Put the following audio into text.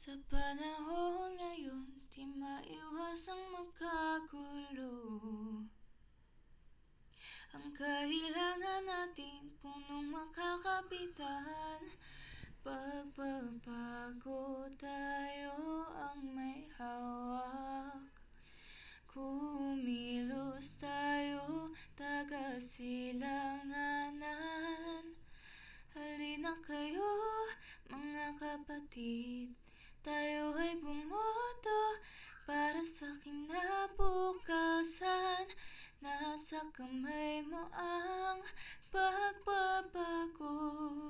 Sa panahon ngayon, di maiwasang magkagulo. Ang kailangan natin punong makakapitan. Pagbabago tayo ang may hawak. Kumilos tayo, taga-silanganan. Halina kayo, mga kapatid. Tayo ay bumoto para sa kinabukasan. Nasa kamay mo ang pagbabago.